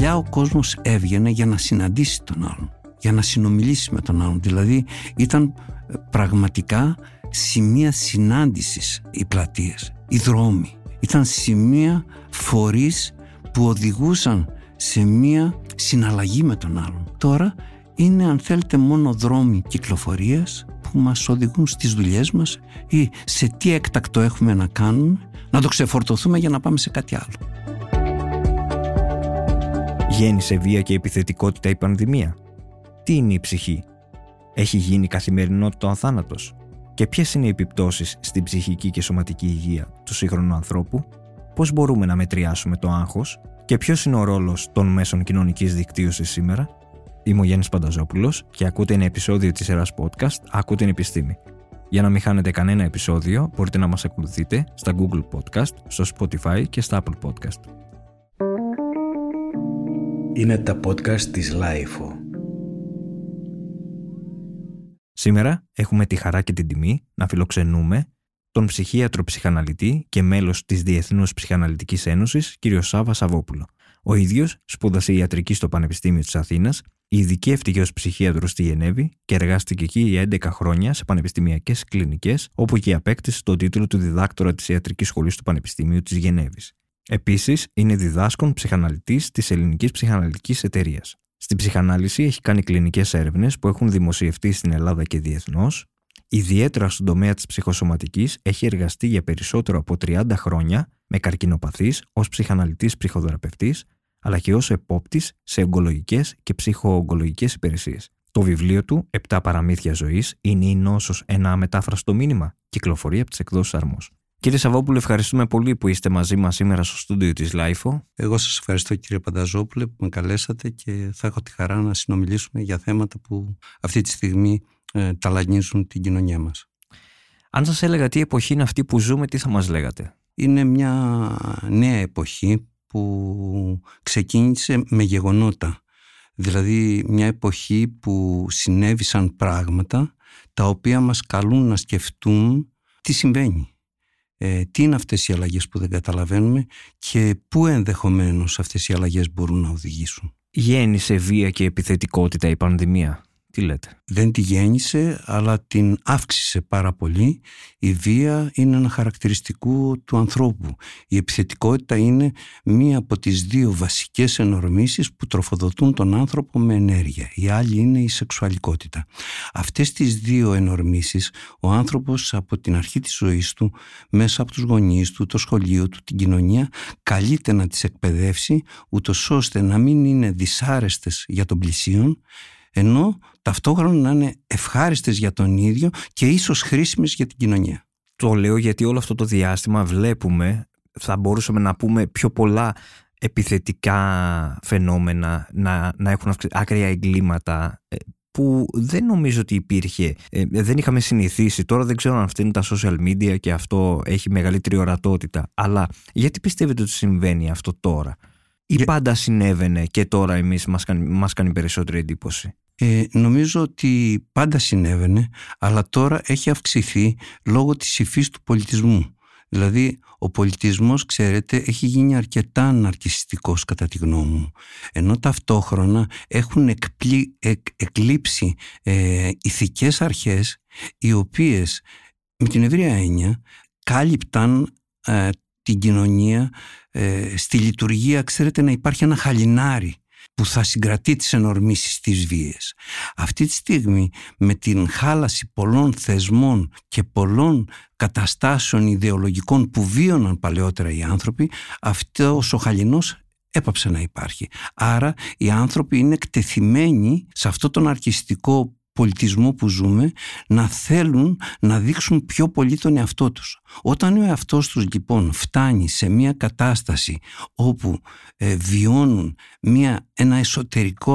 παλιά ο κόσμος έβγαινε για να συναντήσει τον άλλον, για να συνομιλήσει με τον άλλον. Δηλαδή ήταν πραγματικά σημεία συνάντησης οι πλατείες, οι δρόμοι. Ήταν σημεία, φορείς που οδηγούσαν σε μία συναλλαγή με τον άλλον. Τώρα είναι, αν θέλετε, μόνο δρόμοι κυκλοφορίας που μας οδηγούν στις δουλειές μας ή σε τι έκτακτο έχουμε να κάνουμε, να το ξεφορτωθούμε για να πάμε σε κάτι άλλο. Γέννησε βία και επιθετικότητα η πανδημία. Τι είναι η ψυχή? Έχει γίνει καθημερινότητα ο θάνατος? Και ποιες είναι οι επιπτώσεις στην ψυχική και σωματική υγεία του σύγχρονου ανθρώπου? Πώς μπορούμε να μετριάσουμε το άγχος? Και ποιος είναι ο ρόλος των μέσων κοινωνικής δικτύωσης σήμερα? Είμαι ο Γιάννης Πανταζόπουλος και ακούτε ένα επεισόδιο της ERAS Podcast, ακούτε την επιστήμη. Για να μην χάνετε κανένα επεισόδιο, μπορείτε να μας ακολουθείτε στα Google Podcast, στο Spotify και στα Apple Podcast. Είναι τα podcast της LIFO. Σήμερα έχουμε τη χαρά και την τιμή να φιλοξενούμε τον ψυχίατρο-ψυχαναλυτή και μέλος της Διεθνούς Ψυχαναλυτικής Ένωσης, κ. Σάβα Σαββόπουλο. Ο ίδιος σπούδασε ιατρική στο Πανεπιστήμιο της Αθήνας, ειδικεύτηκε ως ψυχίατρος στη Γενέβη και εργάστηκε εκεί για 11 χρόνια σε πανεπιστημιακές κλινικές, όπου και απέκτησε τον τίτλο του διδάκτορα της Ιατρικής Σχολής του Πανεπιστημίου της Γενέβης. Επίσης, είναι διδάσκων ψυχαναλυτής της Ελληνικής Ψυχαναλυτικής Εταιρείας. Στην ψυχανάλυση έχει κάνει κλινικές έρευνες που έχουν δημοσιευτεί στην Ελλάδα και διεθνώς. Ιδιαίτερα στον τομέα της ψυχοσωματικής έχει εργαστεί για περισσότερο από 30 χρόνια με καρκινοπαθείς ως ψυχαναλυτής ψυχοθεραπευτής, αλλά και ως επόπτης σε ογκολογικές και ψυχοογκολογικές υπηρεσίες. Το βιβλίο του «Επτά Παραμύθια Ζωής» είναι η νόσος ένα αμετάφραστο μήνυμα, κυκλοφορεί από τις εκδόσεις Αρμός. Κύριε Σαββόπουλο, ευχαριστούμε πολύ που είστε μαζί μας σήμερα στο στούντιο της LIFO. Εγώ σας ευχαριστώ, κύριε Πανταζόπουλε, που με καλέσατε και θα έχω τη χαρά να συνομιλήσουμε για θέματα που αυτή τη στιγμή ταλανίζουν την κοινωνία μας. Αν σας έλεγα τι εποχή είναι αυτή που ζούμε, τι θα μας λέγατε? Είναι μια νέα εποχή που ξεκίνησε με γεγονότα. Δηλαδή μια εποχή που συνέβησαν πράγματα τα οποία μας καλούν να σκεφτούν τι συμβαίνει. Τι είναι αυτές οι αλλαγές που δεν καταλαβαίνουμε και πού ενδεχομένως αυτές οι αλλαγές μπορούν να οδηγήσουν. Γέννησε βία και επιθετικότητα η πανδημία. Τι λέτε? Δεν τη γέννησε, αλλά την αύξησε πάρα πολύ. Η βία είναι ένα χαρακτηριστικό του ανθρώπου. Η επιθετικότητα είναι μία από τις δύο βασικές ενορμήσεις που τροφοδοτούν τον άνθρωπο με ενέργεια. Η άλλη είναι η σεξουαλικότητα. Αυτές τις δύο ενορμήσεις ο άνθρωπος από την αρχή της ζωής του, μέσα από τους γονείς του, το σχολείο του, την κοινωνία, καλείται να τις εκπαιδεύσει, ούτως ώστε να μην είναι δυσάρεστες για τον πλησίον, ενώ ταυτόχρονα να είναι ευχάριστες για τον ίδιο και ίσως χρήσιμες για την κοινωνία. Το λέω γιατί όλο αυτό το διάστημα βλέπουμε, θα μπορούσαμε να πούμε, πιο πολλά επιθετικά φαινόμενα, να έχουν άγρια εγκλήματα που δεν νομίζω ότι υπήρχε, δεν είχαμε συνηθίσει. Τώρα δεν ξέρω αν αυτή είναι τα social media και αυτό έχει μεγαλύτερη ορατότητα, αλλά γιατί πιστεύετε ότι συμβαίνει αυτό τώρα? Ή πάντα συνέβαινε και τώρα εμείς μας κάνει περισσότερη εντύπωση? Νομίζω ότι πάντα συνέβαινε, αλλά τώρα έχει αυξηθεί λόγω της υφής του πολιτισμού. Δηλαδή, ο πολιτισμός, ξέρετε, έχει γίνει αρκετά ναρκισιστικός κατά τη γνώμη μου. Ενώ ταυτόχρονα έχουν εκλείψει ηθικές αρχές, οι οποίες, με την ευρία έννοια, κάλυπταν την κοινωνία στη λειτουργία, ξέρετε, να υπάρχει ένα χαλινάρι που θα συγκρατεί τις ενορμήσεις της βίας. Αυτή τη στιγμή, με την χάλαση πολλών θεσμών και πολλών καταστάσεων ιδεολογικών που βίωναν παλαιότερα οι άνθρωποι, αυτός ο χαλινός έπαψε να υπάρχει. Άρα οι άνθρωποι είναι εκτεθειμένοι σε αυτό τον ναρκισιστικό πολιτισμό που ζούμε, να θέλουν να δείξουν πιο πολύ τον εαυτό τους. Όταν ο εαυτός τους λοιπόν φτάνει σε μια κατάσταση όπου βιώνουν μια εσωτερική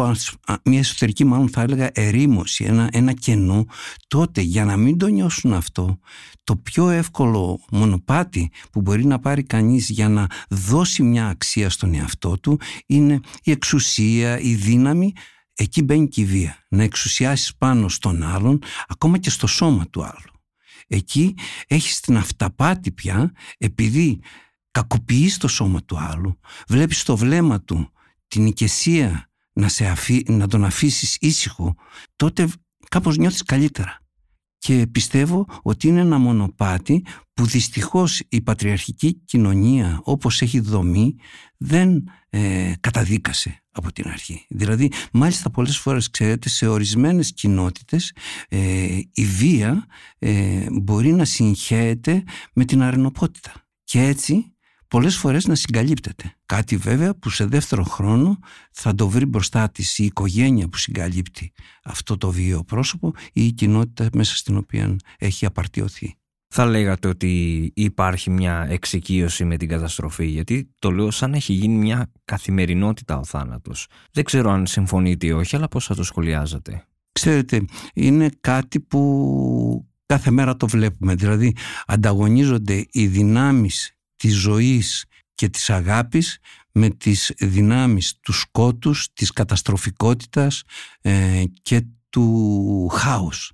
θα έλεγα ερήμωση, ένα κενό, τότε για να μην το νιώσουν αυτό, το πιο εύκολο μονοπάτι που μπορεί να πάρει κανείς για να δώσει μια αξία στον εαυτό του είναι η εξουσία, η δύναμη. Εκεί μπαίνει και η βία, να εξουσιάσεις πάνω στον άλλον, ακόμα και στο σώμα του άλλου. Εκεί έχεις την αυταπάτη πια, επειδή κακοποιείς το σώμα του άλλου, βλέπεις το βλέμμα του την οικεσία να τον αφήσεις ήσυχο, τότε κάπως νιώθεις καλύτερα. Και πιστεύω ότι είναι ένα μονοπάτι που δυστυχώς η πατριαρχική κοινωνία όπως έχει δομή δεν καταδίκασε από την αρχή. Δηλαδή μάλιστα πολλές φορές, ξέρετε, σε ορισμένες κοινότητες η βία μπορεί να συγχέεται με την αρενοπότητα και έτσι πολλές φορές να συγκαλύπτεται. Κάτι βέβαια που σε δεύτερο χρόνο θα το βρει μπροστά της η οικογένεια που συγκαλύπτει αυτό το βίαιο πρόσωπο ή η κοινότητα μέσα στην οποία έχει απαρτιωθεί. Θα λέγατε ότι υπάρχει μια εξοικείωση με την καταστροφή, γιατί το λέω σαν έχει γίνει μια καθημερινότητα ο θάνατος. Δεν ξέρω αν συμφωνείτε ή όχι, αλλά πώς θα το σχολιάζατε? Ξέρετε, είναι κάτι που κάθε μέρα το βλέπουμε. Δηλαδή ανταγωνίζονται οι δυνάμεις της ζωής και της αγάπης με τις δυνάμεις του σκότους, της καταστροφικότητας και του χάους.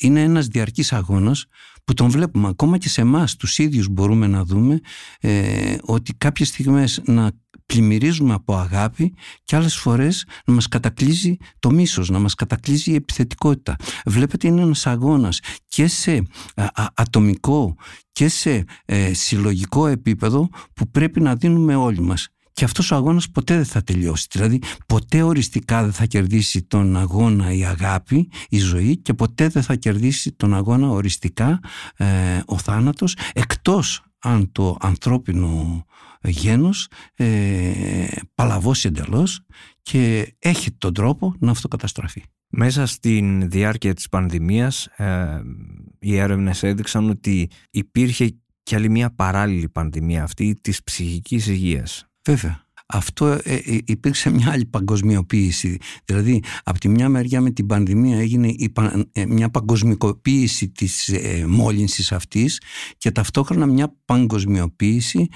Είναι ένας διαρκής αγώνας που τον βλέπουμε ακόμα και σε εμάς τους ίδιους. Μπορούμε να δούμε ότι κάποιες στιγμές να πλημμυρίζουμε από αγάπη και άλλες φορές να μας κατακλείζει το μίσος, να μας κατακλείζει η επιθετικότητα. Βλέπετε, είναι ένας αγώνας και σε ατομικό και σε συλλογικό επίπεδο που πρέπει να δίνουμε όλοι μας. Και αυτός ο αγώνας ποτέ δεν θα τελειώσει. Δηλαδή ποτέ οριστικά δεν θα κερδίσει τον αγώνα η αγάπη, η ζωή, και ποτέ δεν θα κερδίσει τον αγώνα οριστικά ο θάνατος, εκτός αν το ανθρώπινο γένος παλαβώσει εντελώς και έχει τον τρόπο να αυτοκαταστραφεί. Μέσα στην διάρκεια της πανδημίας οι έρευνες έδειξαν ότι υπήρχε κι άλλη μια παράλληλη πανδημία, αυτή της ψυχικής υγείας. Βέβαια. Αυτό υπήρξε μια άλλη παγκοσμιοποίηση. Δηλαδή, από τη μια μεριά με την πανδημία έγινε μια παγκοσμιοποίηση της μόλυνσης αυτής και ταυτόχρονα μια παγκοσμιοποίηση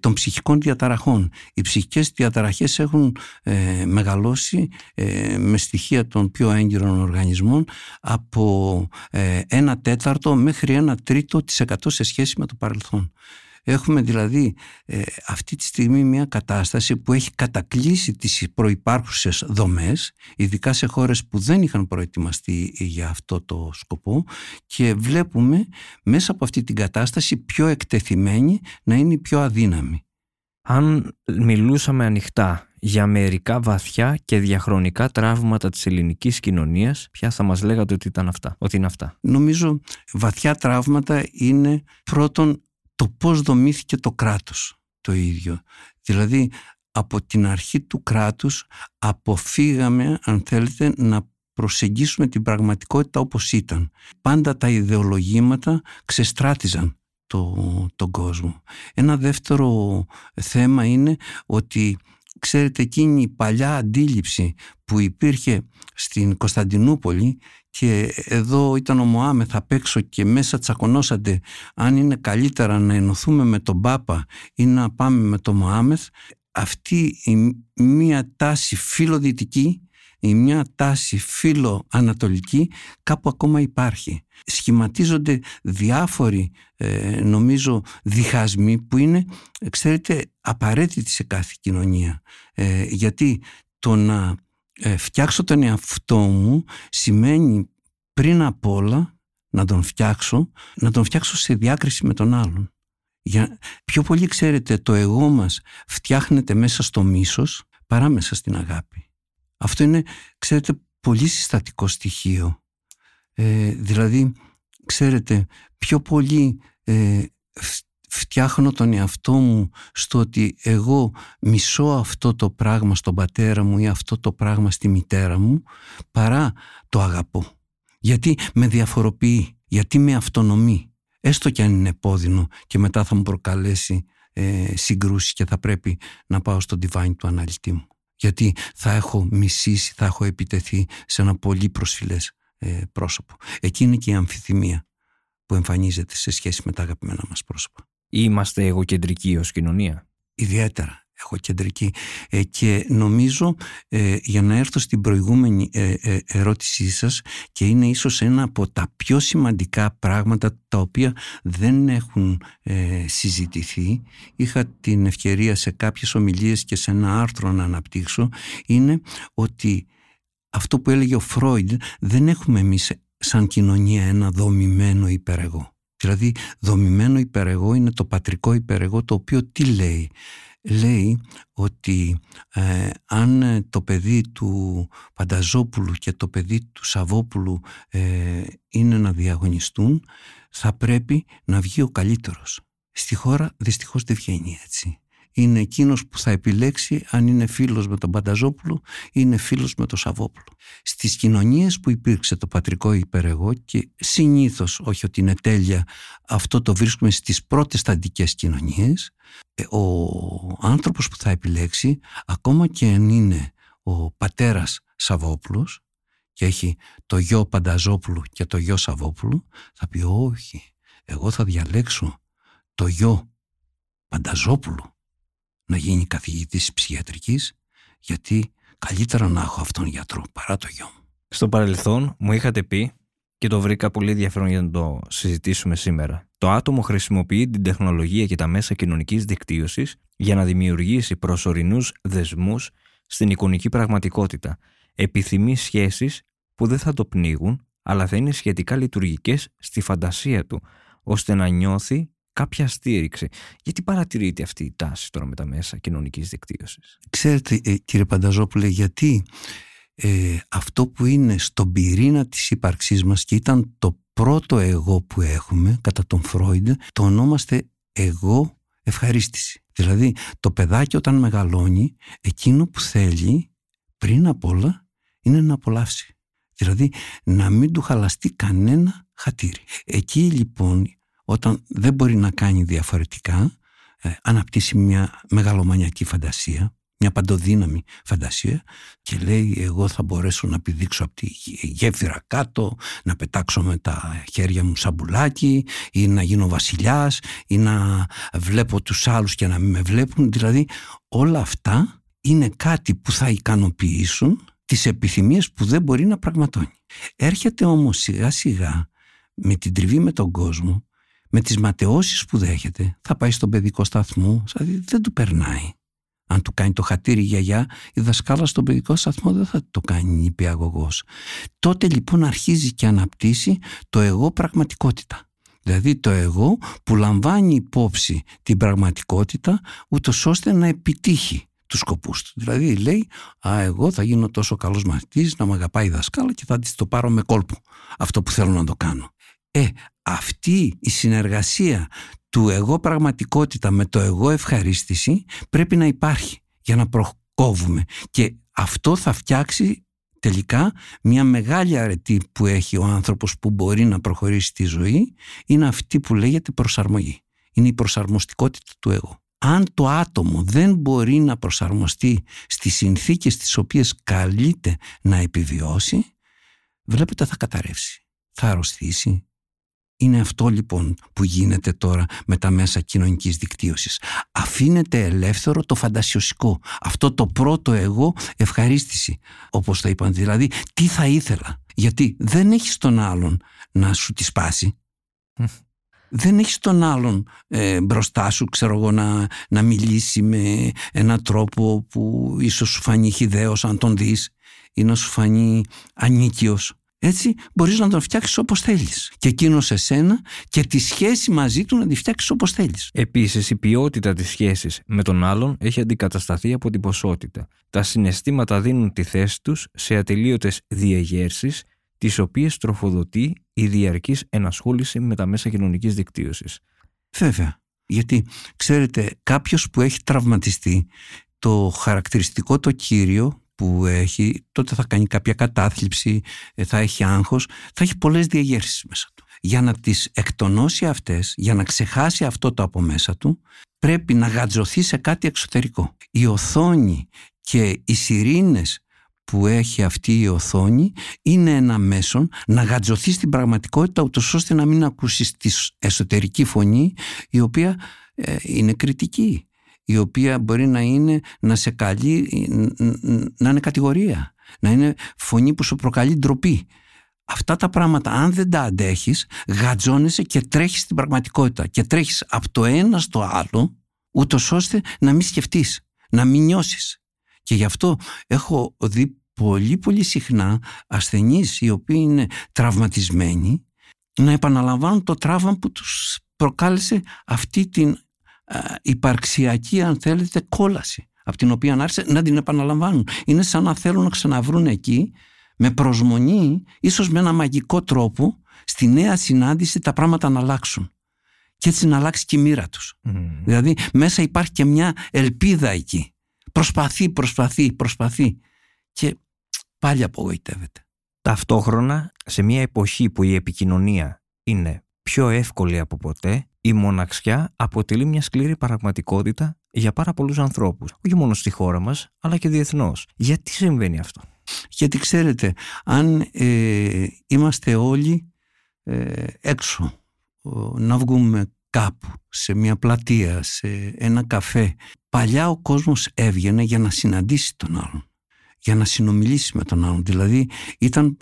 των ψυχικών διαταραχών. Οι ψυχικές διαταραχές έχουν μεγαλώσει με στοιχεία των πιο έγκυρων οργανισμών από 1/4 μέχρι 1/3% σε σχέση με το παρελθόν. Έχουμε δηλαδή αυτή τη στιγμή μια κατάσταση που έχει κατακλείσει τις προϋπάρχουσες δομές, ειδικά σε χώρες που δεν είχαν προετοιμαστεί για αυτό το σκοπό, και βλέπουμε μέσα από αυτή την κατάσταση πιο εκτεθειμένοι να είναι πιο αδύναμοι. Αν μιλούσαμε ανοιχτά για μερικά βαθιά και διαχρονικά τραύματα της ελληνικής κοινωνίας, ποια θα μας λέγατε ότι ήταν αυτά, ότι είναι αυτά? Νομίζω βαθιά τραύματα είναι πρώτον το πώς δομήθηκε το κράτος το ίδιο. Δηλαδή από την αρχή του κράτους αποφύγαμε, αν θέλετε, να προσεγγίσουμε την πραγματικότητα όπως ήταν. Πάντα τα ιδεολογήματα ξεστράτιζαν τον κόσμο. Ένα δεύτερο θέμα είναι ότι, ξέρετε, εκείνη η παλιά αντίληψη που υπήρχε στην Κωνσταντινούπολη, και εδώ ήταν ο Μωάμεθ απ' έξω και μέσα τσακωνόσανται αν είναι καλύτερα να ενωθούμε με τον Πάπα ή να πάμε με τον Μωάμεθ, αυτή η μία τάση φιλοδυτική, η μία τάση φιλοανατολική κάπου ακόμα υπάρχει. Σχηματίζονται διάφοροι νομίζω διχασμοί που είναι, ξέρετε, απαραίτητοι σε κάθε κοινωνία, γιατί το να φτιάξω τον εαυτό μου σημαίνει πριν απ' όλα να τον φτιάξω σε διάκριση με τον άλλον. Για πιο πολύ, ξέρετε, το εγώ μας φτιάχνεται μέσα στο μίσος παρά μέσα στην αγάπη. Αυτό είναι, ξέρετε, πολύ συστατικό στοιχείο. Δηλαδή, ξέρετε, πιο πολύ φτιάχνω τον εαυτό μου στο ότι εγώ μισώ αυτό το πράγμα στον πατέρα μου ή αυτό το πράγμα στη μητέρα μου, παρά το αγαπώ. Γιατί με διαφοροποιεί, γιατί με αυτονομεί, έστω και αν είναι επώδυνο και μετά θα μου προκαλέσει συγκρούσεις και θα πρέπει να πάω στο divine του αναλυτή μου. Γιατί θα έχω μισήσει, θα έχω επιτεθεί σε ένα πολύ προσφυλές πρόσωπο. Εκεί είναι και η αμφιθυμία που εμφανίζεται σε σχέση με τα αγαπημένα μας πρόσωπα. Είμαστε εγωκεντρικοί ως κοινωνία? Ιδιαίτερα. έχω κεντρική. Και νομίζω, για να έρθω στην προηγούμενη ερώτησή σας, και είναι ίσως ένα από τα πιο σημαντικά πράγματα τα οποία δεν έχουν συζητηθεί, είχα την ευκαιρία σε κάποιες ομιλίες και σε ένα άρθρο να αναπτύξω, είναι ότι αυτό που έλεγε ο Φρόιντ, δεν έχουμε εμείς σαν κοινωνία ένα δομημένο υπερεγώ. Δηλαδή, δομημένο υπερεγώ είναι το πατρικό υπερεγώ, το οποίο τι λέει? Λέει ότι αν το παιδί του Πανταζόπουλου και το παιδί του Σαββόπουλου είναι να διαγωνιστούν, θα πρέπει να βγει ο καλύτερος. Στη χώρα δυστυχώς δεν βγαίνει έτσι. Είναι εκείνος που θα επιλέξει αν είναι φίλος με τον Πανταζόπουλο ή είναι φίλος με τον Σαββόπουλο. Στις κοινωνίες που υπήρξε το πατρικό υπερεγώ, και συνήθως, όχι ότι είναι τέλεια, αυτό το βρίσκουμε στις προτεσταντικές κοινωνίες, ο άνθρωπος που θα επιλέξει, ακόμα και αν είναι ο πατέρας Σαββόπουλος και έχει το γιο Πανταζόπουλου και το γιο Σαββόπουλου, θα πει όχι, εγώ θα διαλέξω το γιο Πανταζόπουλου να γίνει καθηγητής ψυχιατρικής, γιατί καλύτερα να έχω αυτόν γιατρό παρά το γιο μου. Στο παρελθόν μου είχατε πει, και το βρήκα πολύ ενδιαφέρον για να το συζητήσουμε σήμερα, το άτομο χρησιμοποιεί την τεχνολογία και τα μέσα κοινωνικής δικτύωσης για να δημιουργήσει προσωρινούς δεσμούς στην εικονική πραγματικότητα. Επιθυμεί σχέσεις που δεν θα το πνίγουν, αλλά θα είναι σχετικά λειτουργικές στη φαντασία του, ώστε να νιώθει κάποια στήριξη. Γιατί παρατηρείται αυτή η τάση τώρα με τα μέσα κοινωνικής δικτύωσης? Ξέρετε, κύριε Πανταζόπουλε, γιατί αυτό που είναι στον πυρήνα της ύπαρξής μας και ήταν το πρώτο εγώ που έχουμε κατά τον Φρόιντ, το ονόμαστε εγώ ευχαρίστηση. Δηλαδή, το παιδάκι όταν μεγαλώνει, εκείνο που θέλει πριν απ' όλα είναι να απολαύσει. Δηλαδή, να μην του χαλαστεί κανένα χατήρι. Εκεί λοιπόν, όταν δεν μπορεί να κάνει διαφορετικά, αναπτύσσει μια μεγαλομανιακή φαντασία, μια παντοδύναμη φαντασία, και λέει εγώ θα μπορέσω να πηδήξω από τη γέφυρα κάτω, να πετάξω με τα χέρια μου σαμπουλάκι, ή να γίνω βασιλιάς, ή να βλέπω τους άλλους και να μην με βλέπουν. Δηλαδή όλα αυτά είναι κάτι που θα ικανοποιήσουν τις επιθυμίες που δεν μπορεί να πραγματώνει. Έρχεται όμως σιγά σιγά με την τριβή με τον κόσμο, με τις ματαιώσεις που δέχεται, θα πάει στον παιδικό σταθμό, δηλαδή δεν του περνάει. Αν του κάνει το χατήρι η γιαγιά, η δασκάλα στον παιδικό σταθμό δεν θα το κάνει νηπιαγωγός. Τότε λοιπόν αρχίζει και αναπτύσσει το εγώ πραγματικότητα. Δηλαδή το εγώ που λαμβάνει υπόψη την πραγματικότητα, ούτως ώστε να επιτύχει τους σκοπούς του. Δηλαδή λέει, εγώ θα γίνω τόσο καλός μαθητής, να με αγαπάει η δασκάλα και θα της το πάρω με κόλπο αυτό που θέλω να το κάνω. Αυτή η συνεργασία του εγώ πραγματικότητα με το εγώ ευχαρίστηση πρέπει να υπάρχει για να προκόβουμε, και αυτό θα φτιάξει τελικά μια μεγάλη αρετή που έχει ο άνθρωπος που μπορεί να προχωρήσει τη ζωή, είναι αυτή που λέγεται προσαρμογή. Είναι η προσαρμοστικότητα του εγώ. Αν το άτομο δεν μπορεί να προσαρμοστεί στις συνθήκες τις οποίες καλείται να επιβιώσει, βλέπετε θα καταρρεύσει, θα αρρωστήσει. Είναι αυτό λοιπόν που γίνεται τώρα με τα μέσα κοινωνικής δικτύωσης. Αφήνεται ελεύθερο το φαντασιωσικό, αυτό το πρώτο εγώ ευχαρίστηση, όπως το είπαν. Δηλαδή, τι θα ήθελα, γιατί δεν έχεις τον άλλον να σου τη σπάσει. Δεν έχεις τον άλλον μπροστά σου, ξέρω εγώ, να μιλήσει με έναν τρόπο που ίσως σου φανεί χυδαίος αν τον δεις, ή να σου φανεί ανίκιος. Έτσι μπορείς να τον φτιάξεις όπως θέλεις, και εκείνος εσένα, και τη σχέση μαζί του να τη φτιάξεις όπως θέλεις. Επίσης, η ποιότητα της σχέσης με τον άλλον έχει αντικατασταθεί από την ποσότητα. Τα συναισθήματα δίνουν τη θέση τους σε ατελείωτες διεγέρσεις, τις οποίες τροφοδοτεί η διαρκής ενασχόληση με τα μέσα κοινωνικής δικτύωσης. Βέβαια, γιατί ξέρετε, κάποιος που έχει τραυματιστεί, το χαρακτηριστικό το κύριο που έχει, τότε θα κάνει κάποια κατάθλιψη, θα έχει άγχος, θα έχει πολλές διεγέρσεις μέσα του. Για να τις εκτονώσει αυτές, για να ξεχάσει αυτό το από μέσα του, πρέπει να γατζωθεί σε κάτι εξωτερικό. Η οθόνη και οι σιρήνες που έχει αυτή η οθόνη είναι ένα μέσον να γατζωθεί στην πραγματικότητα, ούτως ώστε να μην ακούσεις τη εσωτερική φωνή, η οποία είναι κριτική, η οποία μπορεί να είναι, να σε καλεί, να είναι κατηγορία, να είναι φωνή που σου προκαλεί ντροπή. Αυτά τα πράγματα, αν δεν τα αντέχεις, γατζώνεσαι και τρέχεις στην πραγματικότητα και τρέχεις από το ένα στο άλλο, ούτως ώστε να μην σκεφτείς, να μην νιώσεις. Και γι' αυτό έχω δει πολύ πολύ συχνά ασθενείς οι οποίοι είναι τραυματισμένοι να επαναλαμβάνουν το τραύμα που τους προκάλεσε αυτή την υπαρξιακή, αν θέλετε, κόλαση, από την οποία άρχισε, να την επαναλαμβάνουν. Είναι σαν να θέλουν να ξαναβρούν εκεί, με προσμονή, ίσως με ένα μαγικό τρόπο, στη νέα συνάντηση τα πράγματα να αλλάξουν. Και έτσι να αλλάξει και η μοίρα τους. Mm. Δηλαδή μέσα υπάρχει και μια ελπίδα εκεί. Προσπαθεί και πάλι απογοητεύεται. Ταυτόχρονα, σε μια εποχή που η επικοινωνία είναι πιο εύκολη από ποτέ, η μοναξιά αποτελεί μια σκληρή πραγματικότητα για πάρα πολλούς ανθρώπους. Όχι μόνο στη χώρα μας, αλλά και διεθνώς. Γιατί συμβαίνει αυτό? Γιατί ξέρετε, αν είμαστε όλοι έξω, να βγούμε κάπου, σε μια πλατεία, σε ένα καφέ. Παλιά ο κόσμος έβγαινε για να συναντήσει τον άλλον, για να συνομιλήσει με τον άλλον. Δηλαδή ήταν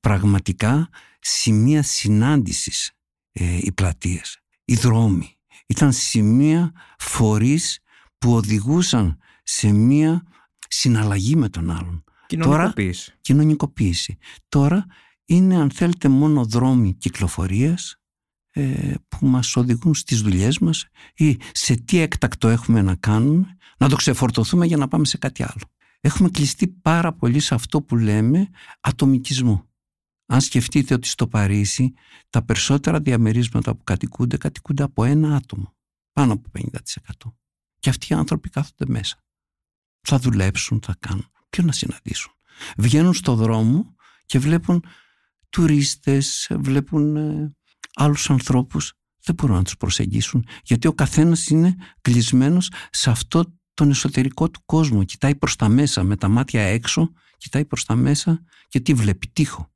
πραγματικά σημεία συνάντησης οι πλατείες, οι δρόμοι. Ήταν σημεία, φορείς που οδηγούσαν σε μια συναλλαγή με τον άλλον. Κοινωνικοποίηση. Τώρα, Τώρα είναι, αν θέλετε, μόνο δρόμοι κυκλοφορίας που μας οδηγούν στις δουλειές μας ή σε τι έκτακτο έχουμε να κάνουμε, να το ξεφορτωθούμε για να πάμε σε κάτι άλλο. Έχουμε κλειστεί πάρα πολύ σε αυτό που λέμε ατομικισμό. Αν σκεφτείτε ότι στο Παρίσι τα περισσότερα διαμερίσματα που κατοικούνται από ένα άτομο, πάνω από 50%. Και αυτοί οι άνθρωποι κάθονται μέσα. Θα δουλέψουν, θα κάνουν. Ποιο να συναντήσουν? Βγαίνουν στο δρόμο και βλέπουν τουρίστες, βλέπουν άλλους ανθρώπους, δεν μπορούν να τους προσεγγίσουν, γιατί ο καθένας είναι κλεισμένος σε αυτό τον εσωτερικό του κόσμο. Κοιτάει προς τα μέσα, με τα μάτια έξω, κοιτάει προς τα μέσα και τι βλέπει? Τείχο.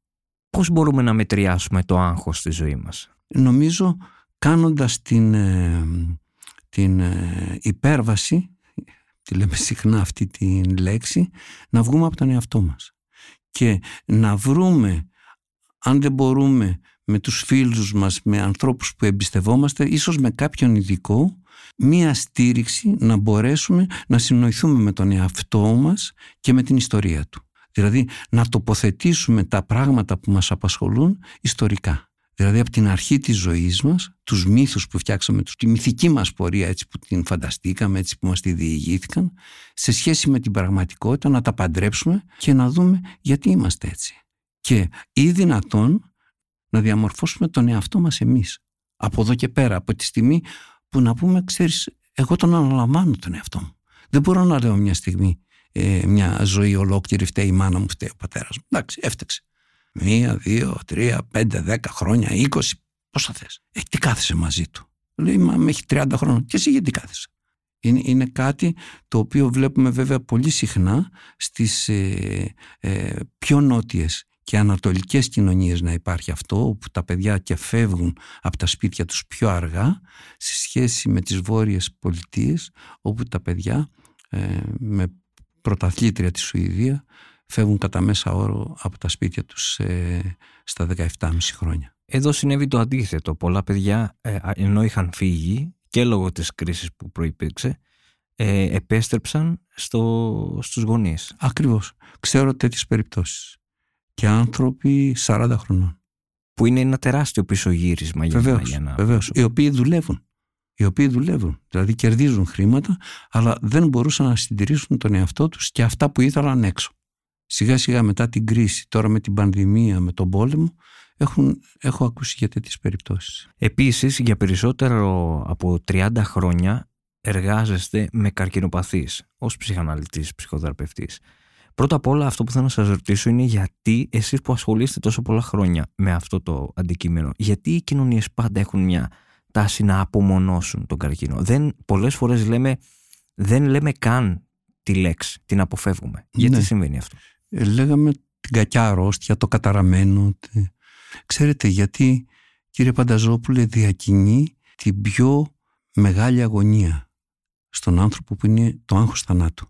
Πώς μπορούμε να μετριάσουμε το άγχος στη ζωή μας? Νομίζω κάνοντας την υπέρβαση, τη λέμε συχνά αυτή τη λέξη, να βγούμε από τον εαυτό μας και να βρούμε, αν δεν μπορούμε με τους φίλους μας, με ανθρώπους που εμπιστευόμαστε, ίσως με κάποιον ειδικό, μία στήριξη να μπορέσουμε να συνοηθούμε με τον εαυτό μας και με την ιστορία του. Δηλαδή να τοποθετήσουμε τα πράγματα που μας απασχολούν ιστορικά. Δηλαδή από την αρχή της ζωής μας, τους μύθους που φτιάξαμε, τη μυθική μας πορεία έτσι που την φανταστήκαμε, έτσι που μας τη διηγήθηκαν, σε σχέση με την πραγματικότητα, να τα παντρέψουμε και να δούμε γιατί είμαστε έτσι. Και ή δυνατόν να διαμορφώσουμε τον εαυτό μας εμείς. Από εδώ και πέρα, από τη στιγμή που να πούμε, ξέρεις, εγώ τον αναλαμβάνω τον εαυτό μου. Δεν μπορώ να λέω μια στιγμή, μια ζωή ολόκληρη, φταίει η μάνα μου, φταίει ο πατέρας μου. Εντάξει, έφταξε. 1, 2, 3, 5, 10 χρόνια, 20, πόσα θες? Τι κάθεσαι μαζί του? Λέει, μα με έχει 30 χρόνια. Και εσύ γιατί κάθεσαι? Είναι κάτι το οποίο βλέπουμε βέβαια πολύ συχνά στις πιο νότιες και ανατολικές κοινωνίες να υπάρχει αυτό, όπου τα παιδιά και φεύγουν από τα σπίτια τους πιο αργά, σε σχέση με τις βόρειες πολιτείες, όπου τα παιδιά με πρωταθλήτρια τη Σουηδία φεύγουν κατά μέσα όρο από τα σπίτια τους στα 17,5 χρόνια. Εδώ συνέβη το αντίθετο. Πολλά παιδιά, ενώ είχαν φύγει και λόγω της κρίσης που προϋπήρξε, επέστρεψαν στους γονείς. Ακριβώς. Ξέρω τέτοιες περιπτώσεις. Και άνθρωποι 40 χρονών. Που είναι ένα τεράστιο πισωγύρισμα για να... Βεβαίως. Οι οποίοι δουλεύουν. Δηλαδή κερδίζουν χρήματα, αλλά δεν μπορούσαν να συντηρήσουν τον εαυτό τους και αυτά που ήθελαν έξω. Σιγά σιγά μετά την κρίση, τώρα με την πανδημία, με τον πόλεμο, έχω ακούσει για τέτοιες περιπτώσεις. Επίσης, για περισσότερο από 30 χρόνια εργάζεστε με καρκινοπαθείς ως ψυχαναλυτής, ψυχοθεραπευτής. Πρώτα απ' όλα αυτό που θέλω να σας ρωτήσω είναι γιατί εσείς που ασχολείστε τόσο πολλά χρόνια με αυτό το αντικείμενο, γιατί οι κοινωνίες πάντα έχουν μια τάση να απομονώσουν τον καρκίνο? Πολλές φορές δεν λέμε καν τη λέξη, την αποφεύγουμε. Γιατί συμβαίνει αυτό? Λέγαμε την κακιά αρρώστια, το καταραμένο. Ξέρετε γιατί, κύριε Πανταζόπουλε, διακινεί την πιο μεγάλη αγωνία στον άνθρωπο που είναι το άγχος θανάτου.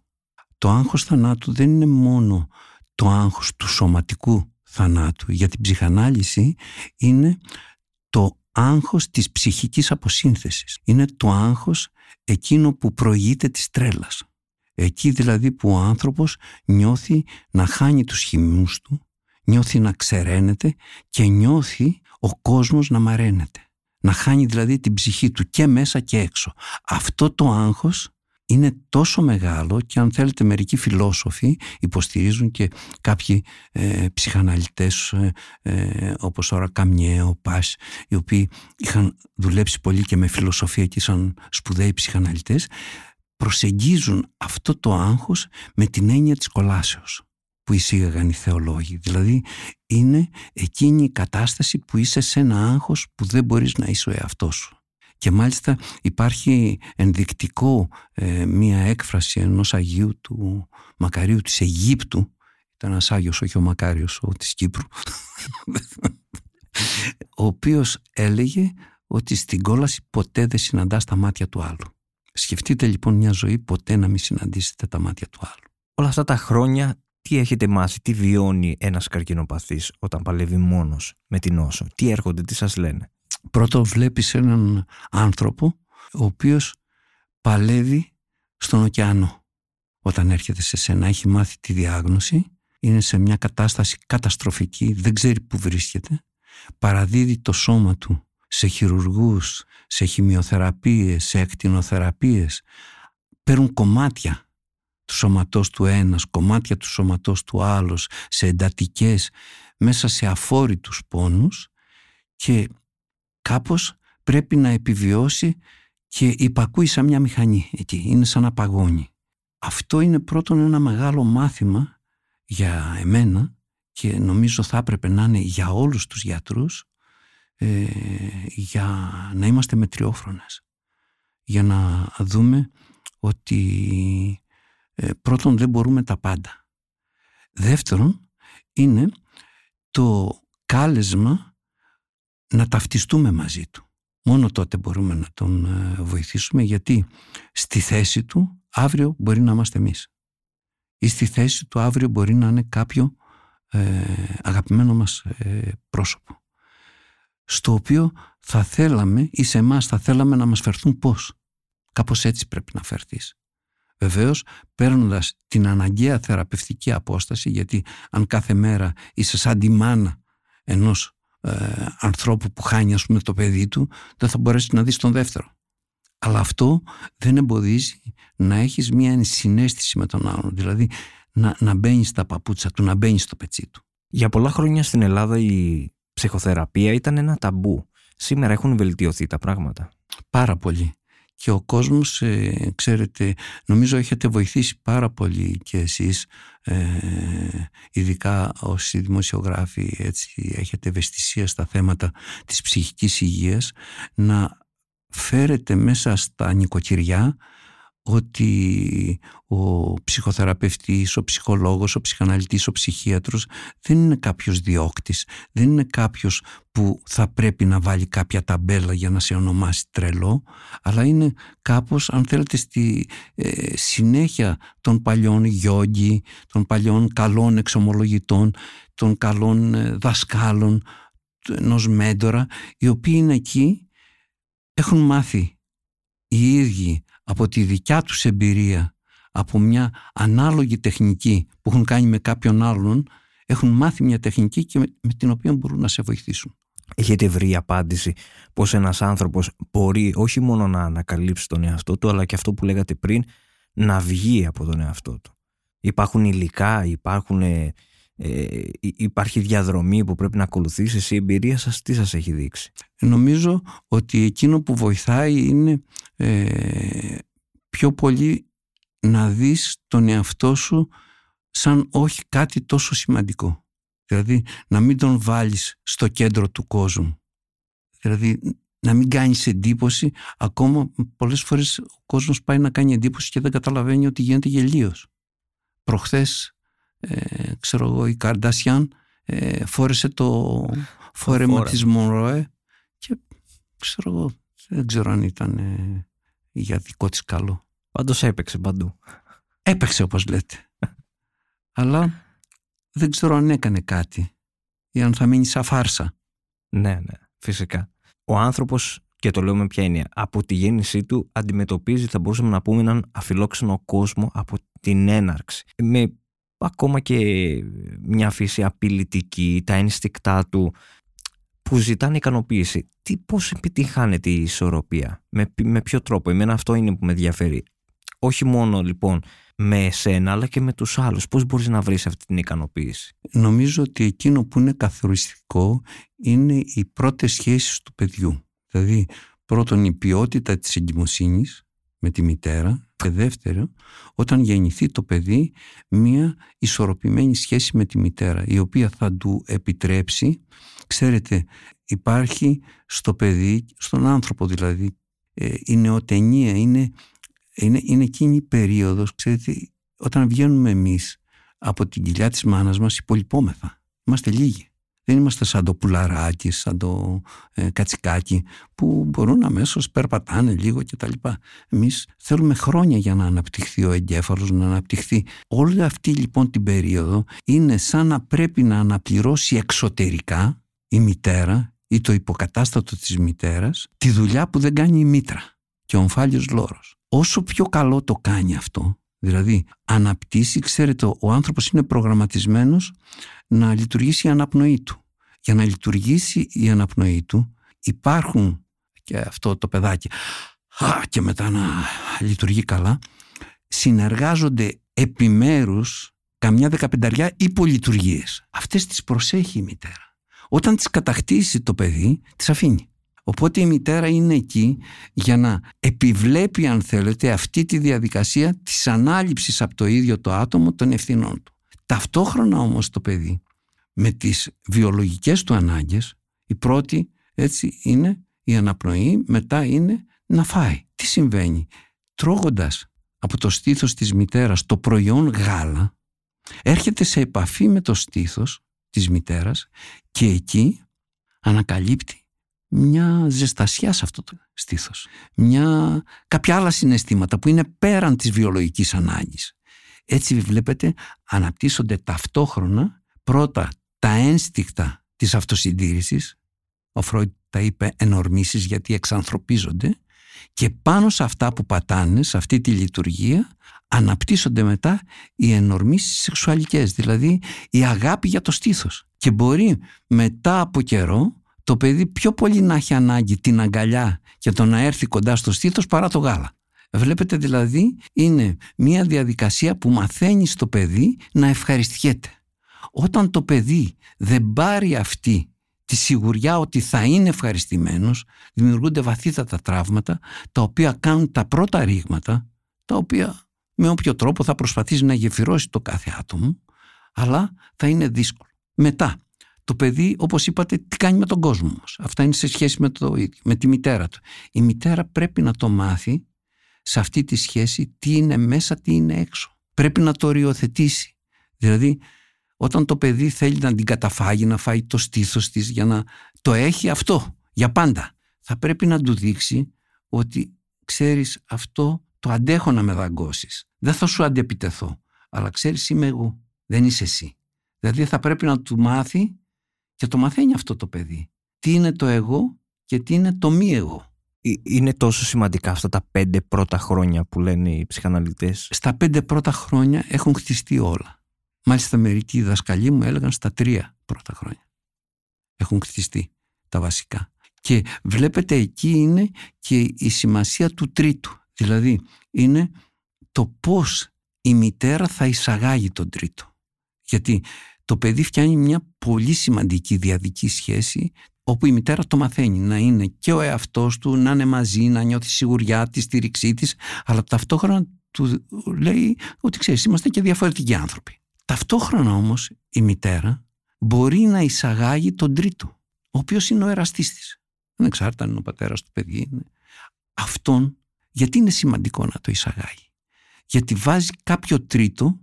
Το άγχος θανάτου δεν είναι μόνο το άγχος του σωματικού θανάτου. Για την ψυχανάλυση είναι το άγχος της ψυχικής αποσύνθεσης. Είναι το άγχος εκείνο που προηγείται της τρέλας. Εκεί δηλαδή που ο άνθρωπος νιώθει να χάνει τους χυμούς του, νιώθει να ξεραίνεται και νιώθει ο κόσμος να μαραίνεται. Να χάνει δηλαδή την ψυχή του και μέσα και έξω. Αυτό το άγχος είναι τόσο μεγάλο και αν θέλετε μερικοί φιλόσοφοι υποστηρίζουν και κάποιοι ψυχαναλυτές όπως ο Καμιέ, ο Πας, οι οποίοι είχαν δουλέψει πολύ και με φιλοσοφία και σαν σπουδαίοι ψυχαναλυτές, προσεγγίζουν αυτό το άγχος με την έννοια της κολάσεως που εισήγαγαν οι θεολόγοι. Δηλαδή είναι εκείνη η κατάσταση που είσαι σε ένα άγχος που δεν μπορείς να είσαι ο εαυτός σου. Και μάλιστα υπάρχει ενδεικτικό μία έκφραση ενός Αγίου του Μακαρίου της Αιγύπτου. Ήταν ένας Άγιος, όχι ο Μακάριος, ο της Κύπρου. Ο οποίος έλεγε ότι στην κόλαση ποτέ δεν συναντάς τα μάτια του άλλου. Σκεφτείτε λοιπόν μια ζωή ποτέ να μην συναντήσετε τα μάτια του άλλου. Όλα αυτά τα χρόνια τι έχετε μάθει, τι βιώνει ένας καρκινοπαθής όταν παλεύει μόνος με την νόσο? Τι έρχονται, τι σας λένε? Πρώτο βλέπεις έναν άνθρωπο ο οποίος παλεύει στον ωκεάνο. Όταν έρχεται σε σένα έχει μάθει τη διάγνωση, είναι σε μια κατάσταση καταστροφική, δεν ξέρει που βρίσκεται, παραδίδει το σώμα του σε χειρουργούς, σε χημειοθεραπείες, σε ακτινοθεραπείες. Παίρνουν κομμάτια του σώματός του ένας, κομμάτια του σώματός του άλλος, σε εντατικές, μέσα σε αφόρητους πόνους, και κάπως πρέπει να επιβιώσει και υπακούει σαν μια μηχανή εκεί, είναι σαν να παγώνει. Αυτό είναι πρώτον ένα μεγάλο μάθημα για εμένα και νομίζω θα έπρεπε να είναι για όλους τους γιατρούς, για να είμαστε μετριόφρονες, για να δούμε ότι πρώτον δεν μπορούμε τα πάντα. Δεύτερον είναι το κάλεσμα να ταυτιστούμε μαζί του. Μόνο τότε μπορούμε να τον βοηθήσουμε, γιατί στη θέση του αύριο μπορεί να είμαστε εμείς ή στη θέση του αύριο μπορεί να είναι κάποιο αγαπημένο μας πρόσωπο, στο οποίο θα θέλαμε ή σε εμάς θα θέλαμε να μας φερθούν πώς. Κάπως έτσι πρέπει να φερθείς. Βεβαίως, παίρνοντας την αναγκαία θεραπευτική απόσταση, γιατί αν κάθε μέρα είσαι σαν τη μάνα ενός ανθρώπου που χάνει ας πούμε το παιδί του, δεν θα μπορέσεις να δεις τον δεύτερο. Αλλά αυτό δεν εμποδίζει να έχεις μια ενσυναίσθηση με τον άλλον, δηλαδή να μπαίνεις στα παπούτσα του, να μπαίνεις στο πετσί του. Για πολλά χρόνια στην Ελλάδα η ψυχοθεραπεία ήταν ένα ταμπού. Σήμερα έχουν βελτιωθεί τα πράγματα. Πάρα πολύ. Και ο κόσμος, ξέρετε, νομίζω έχετε βοηθήσει πάρα πολύ και εσείς, ειδικά όσοι δημοσιογράφοι, έτσι, έχετε ευαισθησία στα θέματα της ψυχικής υγείας, να φέρετε μέσα στα νοικοκυριά ότι ο ψυχοθεραπευτής, ο ψυχολόγος, ο ψυχαναλυτής, ο ψυχίατρος δεν είναι κάποιος διώκτης, δεν είναι κάποιος που θα πρέπει να βάλει κάποια ταμπέλα για να σε ονομάσει τρελό, αλλά είναι κάπως, αν θέλετε, στη συνέχεια των παλιών γιόγκι, των παλιών καλών εξομολογητών, των καλών δασκάλων, ενός μέντορα, οι οποίοι είναι εκεί, έχουν μάθει οι ίδιοι από τη δικιά τους εμπειρία, από μια ανάλογη τεχνική που έχουν κάνει με κάποιον άλλον, έχουν μάθει μια τεχνική και με την οποία μπορούν να σε βοηθήσουν. Έχετε βρει απάντηση πως ένας άνθρωπος μπορεί όχι μόνο να ανακαλύψει τον εαυτό του, αλλά και αυτό που λέγατε πριν, να βγει από τον εαυτό του? Υπάρχουν υλικά, υπάρχει διαδρομή που πρέπει να ακολουθήσεις? Η εμπειρία σας τι σας έχει δείξει? Νομίζω ότι εκείνο που βοηθάει είναι πιο πολύ να δεις τον εαυτό σου σαν όχι κάτι τόσο σημαντικό, δηλαδή να μην τον βάλεις στο κέντρο του κόσμου, δηλαδή να μην κάνεις εντύπωση. Ακόμα πολλές φορές ο κόσμος πάει να κάνει εντύπωση και δεν καταλαβαίνει ότι γίνεται γελίος. Προχθές ξέρω εγώ, η Καρντασιάν φόρεσε το φόρεμα της Μονρόε και ξέρω εγώ, δεν ξέρω αν ήταν για δικό της καλό. Πάντως έπαιξε παντού. Έπαιξε όπως λέτε. Αλλά δεν ξέρω αν έκανε κάτι ή αν θα μείνει σαν φάρσα. Ναι, ναι, φυσικά. Ο άνθρωπος, και το λέω με ποια έννοια, από τη γέννησή του αντιμετωπίζει, θα μπορούσαμε να πούμε, έναν αφιλόξενο κόσμο από την έναρξη. Με ακόμα και μια φύση απειλητική, τα ένστικτά του που ζητάνε ικανοποίηση. Πώς επιτυχάνεται η ισορροπία, με ποιο τρόπο? Εμένα αυτό είναι που με ενδιαφέρει. Όχι μόνο λοιπόν με εσένα, αλλά και με τους άλλους. Πώς μπορείς να βρεις αυτή την ικανοποίηση? Νομίζω ότι εκείνο που είναι καθοριστικό είναι οι πρώτες σχέσεις του παιδιού. Δηλαδή, πρώτον, η ποιότητα της εγκυμοσύνης με τη μητέρα, και δεύτερον, όταν γεννηθεί το παιδί, μια ισορροπημένη σχέση με τη μητέρα, η οποία θα του επιτρέψει, ξέρετε, υπάρχει στο παιδί, στον άνθρωπο δηλαδή, η νεοτενία είναι εκείνη η περίοδος, ξέρετε, όταν βγαίνουμε εμείς από την κοιλιά της μάνας μας, υπολοιπόμεθα, είμαστε λίγοι. Δεν είμαστε σαν το πουλαράκι, σαν το κατσικάκι που μπορούν αμέσως περπατάνε λίγο κτλ. Εμείς θέλουμε χρόνια για να αναπτυχθεί ο εγκέφαλος, να αναπτυχθεί. Όλη αυτή λοιπόν την περίοδο είναι σαν να πρέπει να αναπληρώσει εξωτερικά η μητέρα ή το υποκατάστατο της μητέρας τη δουλειά που δεν κάνει η μήτρα και ο ομφάλιος λόρος. Όσο πιο καλό το κάνει αυτό, δηλαδή αναπτύσσει, ξέρετε, ο άνθρωπος είναι προγραμματισμένος να λειτουργήσει η αναπνοή του. Για να λειτουργήσει η αναπνοή του υπάρχουν, και αυτό το παιδάκι και μετά να λειτουργεί καλά, συνεργάζονται επιμέρους καμιά 15 υπολειτουργίες. Αυτές τις προσέχει η μητέρα. Όταν τις κατακτήσει το παιδί, τις αφήνει. Οπότε η μητέρα είναι εκεί για να επιβλέπει, αν θέλετε, αυτή τη διαδικασία της ανάληψης από το ίδιο το άτομο των ευθυνών του. Ταυτόχρονα όμως το παιδί με τις βιολογικές του ανάγκες, η πρώτη έτσι είναι η αναπνοή, μετά είναι να φάει. Τι συμβαίνει? Τρώγοντας από το στήθος της μητέρας το προϊόν γάλα, έρχεται σε επαφή με το στήθος της μητέρας και εκεί ανακαλύπτει μια ζεστασιά σε αυτό το στήθος, κάποια άλλα συναισθήματα που είναι πέραν της βιολογικής ανάγκης. Έτσι βλέπετε, αναπτύσσονται ταυτόχρονα πρώτα τα ένστικτα της αυτοσυντήρησης, ο Φρόιντ τα είπε ενορμήσεις γιατί εξανθρωπίζονται, και πάνω σε αυτά που πατάνε, σε αυτή τη λειτουργία, αναπτύσσονται μετά οι ενορμήσεις σεξουαλικές, δηλαδή η αγάπη για το στήθος. Και μπορεί μετά από καιρό το παιδί πιο πολύ να έχει ανάγκη την αγκαλιά και το να έρθει κοντά στο στήθος παρά το γάλα. Βλέπετε δηλαδή, είναι μια διαδικασία που μαθαίνει στο παιδί να ευχαριστιέται. Όταν το παιδί δεν πάρει αυτή τη σιγουριά ότι θα είναι ευχαριστημένος, δημιουργούνται βαθύτατα τραύματα, τα οποία κάνουν τα πρώτα ρήγματα, τα οποία με όποιο τρόπο θα προσπαθήσει να γεφυρώσει το κάθε άτομο, αλλά θα είναι δύσκολο. Μετά, το παιδί, όπως είπατε, τι κάνει με τον κόσμο όμως? Αυτά είναι σε σχέση με το ίδιο, με τη μητέρα του. Η μητέρα πρέπει να το μάθει σε αυτή τη σχέση, τι είναι μέσα, τι είναι έξω. Πρέπει να το οριοθετήσει. Δηλαδή, όταν το παιδί θέλει να την καταφάγει, να φάει το στήθος της για να το έχει αυτό για πάντα, θα πρέπει να του δείξει ότι, ξέρεις, αυτό το αντέχω να με δαγκώσεις. Δεν θα σου αντεπιτεθώ. Αλλά ξέρεις, είμαι εγώ, δεν είσαι εσύ. Δηλαδή θα πρέπει να του μάθει. Και το μαθαίνει αυτό το παιδί. Τι είναι το εγώ και τι είναι το μη εγώ. Είναι τόσο σημαντικά αυτά τα 5 πρώτα χρόνια που λένε οι ψυχαναλυτές. Στα 5 πρώτα χρόνια έχουν χτιστεί όλα. Μάλιστα μερικοί δασκαλοί μου έλεγαν στα 3 πρώτα χρόνια έχουν χτιστεί τα βασικά. Και βλέπετε, εκεί είναι και η σημασία του τρίτου. Δηλαδή είναι το πώς η μητέρα θα εισαγάγει τον τρίτο. Γιατί το παιδί φτιάνει μια πολύ σημαντική διαδική σχέση, όπου η μητέρα το μαθαίνει να είναι και ο εαυτός του, να είναι μαζί, να νιώθει σιγουριά, τη στήριξή της, αλλά ταυτόχρονα του λέει ότι, ξέρεις, είμαστε και διαφορετικοί άνθρωποι. Ταυτόχρονα όμως η μητέρα μπορεί να εισαγάγει τον τρίτο, ο οποίος είναι ο εραστής της. Ανεξάρτητα αν είναι ο πατέρας του παιδιού. Αυτόν, γιατί είναι σημαντικό να το εισαγάγει? Γιατί βάζει κάποιο τρίτο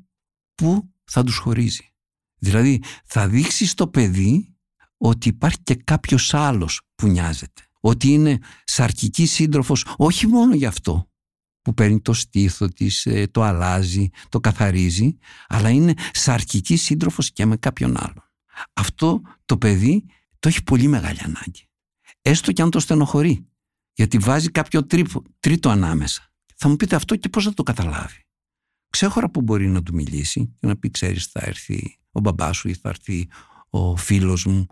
που θα τους χωρίζει. Δηλαδή θα δείξει στο παιδί ότι υπάρχει και κάποιος άλλος που νοιάζεται. Ότι είναι σαρκική σύντροφος όχι μόνο γι' αυτό που παίρνει το στήθο της, το αλλάζει, το καθαρίζει, αλλά είναι σαρκική σύντροφος και με κάποιον άλλον. Αυτό το παιδί το έχει πολύ μεγάλη ανάγκη. Έστω και αν το στενοχωρεί, γιατί βάζει κάποιο τρίτο ανάμεσα. Θα μου πείτε αυτό και πώς θα το καταλάβει. Ξέχωρα που μπορεί να του μιλήσει και να πει, ξέρεις, θα έρθει ο μπαμπάς σου ή θα έρθει ο φίλος μου.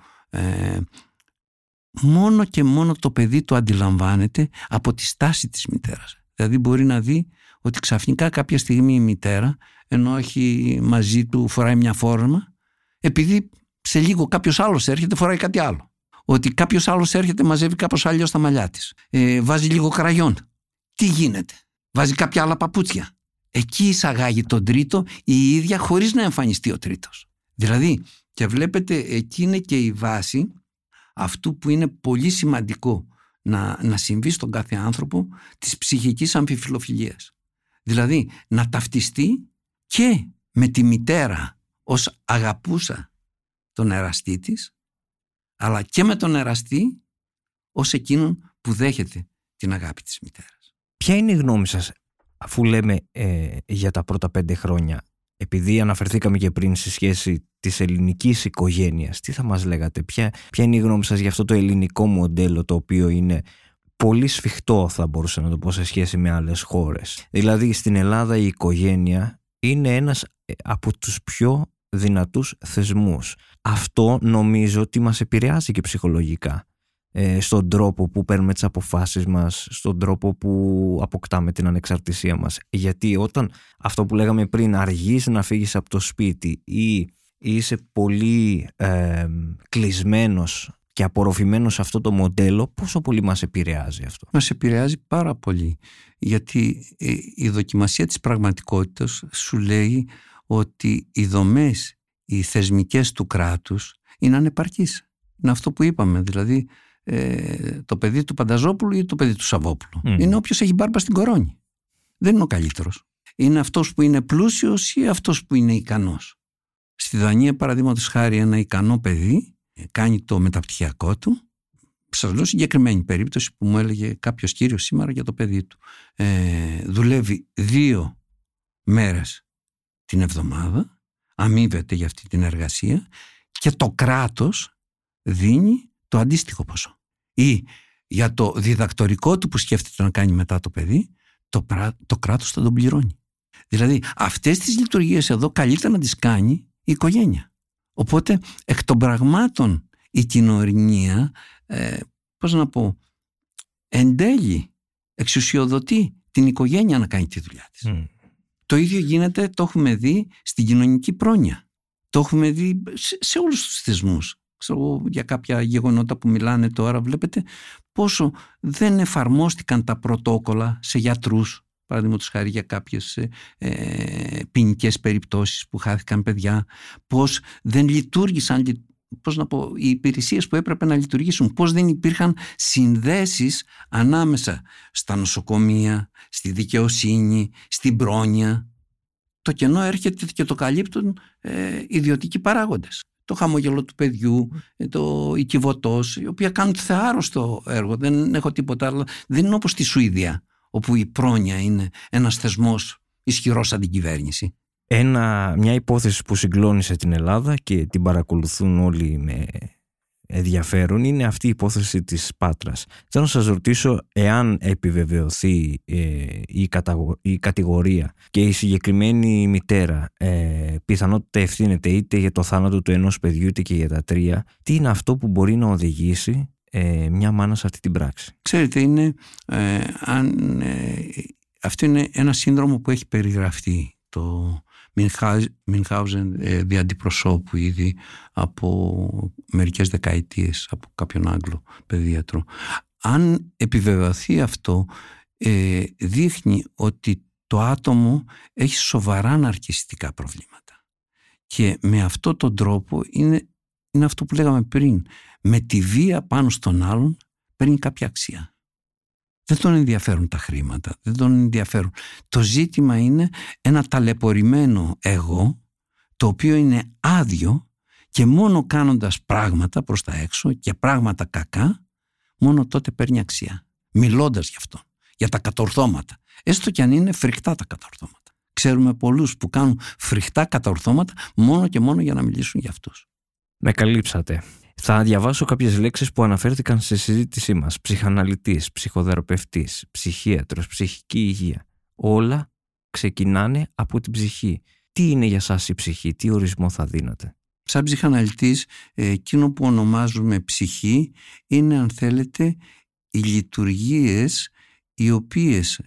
Μόνο και μόνο το παιδί το αντιλαμβάνεται από τη στάση της μητέρας. Δηλαδή μπορεί να δει ότι ξαφνικά κάποια στιγμή η μητέρα, ενώ έχει μαζί του, φοράει μια φόρμα, επειδή σε λίγο κάποιος άλλος έρχεται, φοράει κάτι άλλο. Ότι κάποιος άλλος έρχεται, μαζεύει κάπως αλλιώς τα μαλλιά της. Βάζει λίγο κραγιόν. Τι γίνεται? Βάζει κάποια άλλα παπούτσια. Εκεί εισαγάγει τον τρίτο η ίδια χωρίς να εμφανιστεί ο τρίτος. Δηλαδή, και βλέπετε, εκεί είναι και η βάση αυτού που είναι πολύ σημαντικό να συμβεί στον κάθε άνθρωπο, της ψυχικής αμφιφιλοφιλίας. Δηλαδή, να ταυτιστεί και με τη μητέρα ως αγαπούσα τον εραστή της, αλλά και με τον εραστή ως εκείνον που δέχεται την αγάπη της μητέρας. Ποια είναι η γνώμη σας, αφού λέμε για τα πρώτα 5 χρόνια, επειδή αναφερθήκαμε και πριν στη σχέση της ελληνικής οικογένειας, τι θα μας λέγατε, ποια είναι η γνώμη σας για αυτό το ελληνικό μοντέλο, το οποίο είναι πολύ σφιχτό, θα μπορούσα να το πω, σε σχέση με άλλες χώρες? Δηλαδή, στην Ελλάδα η οικογένεια είναι ένας από τους πιο δυνατούς θεσμούς. Αυτό νομίζω ότι μας επηρεάζει και ψυχολογικά, στον τρόπο που παίρνουμε τις αποφάσεις μας, στον τρόπο που αποκτάμε την ανεξαρτησία μας. Γιατί όταν, αυτό που λέγαμε πριν, αργείς να φύγεις από το σπίτι ή είσαι πολύ κλεισμένος και απορροφημένος σε αυτό το μοντέλο, πόσο πολύ μας επηρεάζει αυτό? Μας επηρεάζει πάρα πολύ, γιατί η δοκιμασία της πραγματικότητας σου λέει ότι οι δομές, οι θεσμικές του κράτους είναι ανεπαρκείς. Είναι αυτό που είπαμε, δηλαδή το παιδί του Πανταζόπουλου ή το παιδί του Σαββόπουλου. Είναι όποιος έχει μπάρμπα στην κορώνη. Δεν είναι ο καλύτερος. Είναι αυτός που είναι πλούσιος ή αυτός που είναι ικανός. Στη Δανία, παραδείγματος χάρη, ένα ικανό παιδί κάνει το μεταπτυχιακό του. Σας λέω συγκεκριμένη περίπτωση που μου έλεγε κάποιος κύριος σήμερα για το παιδί του. Δουλεύει 2 μέρες την εβδομάδα, αμείβεται για αυτή την εργασία και το κράτος δίνει το αντίστοιχο ποσό. Ή για το διδακτορικό του που σκέφτεται να κάνει μετά το παιδί, το κράτος θα τον πληρώνει. Δηλαδή, αυτές τις λειτουργίες εδώ καλύτερα να τις κάνει η οικογένεια. Οπότε, εκ των πραγμάτων, η κοινωνία, εν τέλει εξουσιοδοτεί την οικογένεια να κάνει τη δουλειά της. Το ίδιο γίνεται, το έχουμε δει στην κοινωνική πρόνοια. Το έχουμε δει σε όλους τους θεσμούς. Για κάποια γεγονότα που μιλάνε τώρα, βλέπετε πόσο δεν εφαρμόστηκαν τα πρωτόκολλα σε γιατρούς, παραδείγματος χάρη, για κάποιες ποινικές περιπτώσεις που χάθηκαν παιδιά, πώς δεν λειτουργήσαν, οι υπηρεσίες που έπρεπε να λειτουργήσουν, πώς δεν υπήρχαν συνδέσεις ανάμεσα στα νοσοκομεία, στη δικαιοσύνη, στην πρόνοια. Το κενό έρχεται και το καλύπτουν ιδιωτικοί παράγοντες. Το χαμογελό του παιδιού, η κυβωτός, η οποία κάνουν θεάρρωστο έργο. Δεν έχω τίποτα άλλο. Δεν είναι όπως στη Σουηδία, όπου η πρόνοια είναι ένας θεσμός ισχυρός σαν την κυβέρνηση. Μια υπόθεση που συγκλώνησε την Ελλάδα και την παρακολουθούν όλοι με ενδιαφέρον είναι αυτή η υπόθεση της Πάτρας. Θέλω να σας ρωτήσω εάν επιβεβαιωθεί η κατηγορία και η συγκεκριμένη μητέρα πιθανότητα ευθύνεται είτε για το θάνατο του ενός παιδιού είτε και για τα 3. Τι είναι αυτό που μπορεί να οδηγήσει μια μάνα σε αυτή την πράξη? Ξέρετε, αυτό είναι ένα σύνδρομο που έχει περιγραφτεί, το Μινχάουζεν δι' αντιπροσώπου, ήδη από μερικές δεκαετίες από κάποιον Άγγλο παιδίατρο. Αν επιβεβαιωθεί αυτό, δείχνει ότι το άτομο έχει σοβαρά ναρκισσιστικά προβλήματα. Και με αυτόν τον τρόπο είναι αυτό που λέγαμε πριν. Με τη βία πάνω στον άλλον παίρνει κάποια αξία. Δεν τον ενδιαφέρουν τα χρήματα, δεν τον ενδιαφέρουν. Το ζήτημα είναι ένα ταλαιπωρημένο εγώ, το οποίο είναι άδειο, και μόνο κάνοντας πράγματα προς τα έξω και πράγματα κακά, μόνο τότε παίρνει αξία. Μιλώντας γι' αυτό. για τα κατορθώματα. Έστω και αν είναι φρικτά τα κατορθώματα. Ξέρουμε πολλούς που κάνουν φρικτά κατορθώματα μόνο και μόνο για να μιλήσουν για αυτούς. Με καλύψατε. Θα διαβάσω κάποιες λέξεις που αναφέρθηκαν στη συζήτησή μας. Ψυχαναλυτής, ψυχοθεραπευτής, ψυχίατρος, ψυχική υγεία. Όλα ξεκινάνε από την ψυχή. Τι είναι για σας η ψυχή, τι ορισμό θα δίνατε? Σαν ψυχαναλυτής, εκείνο που ονομάζουμε ψυχή είναι, αν θέλετε, οι λειτουργίες οι οποίες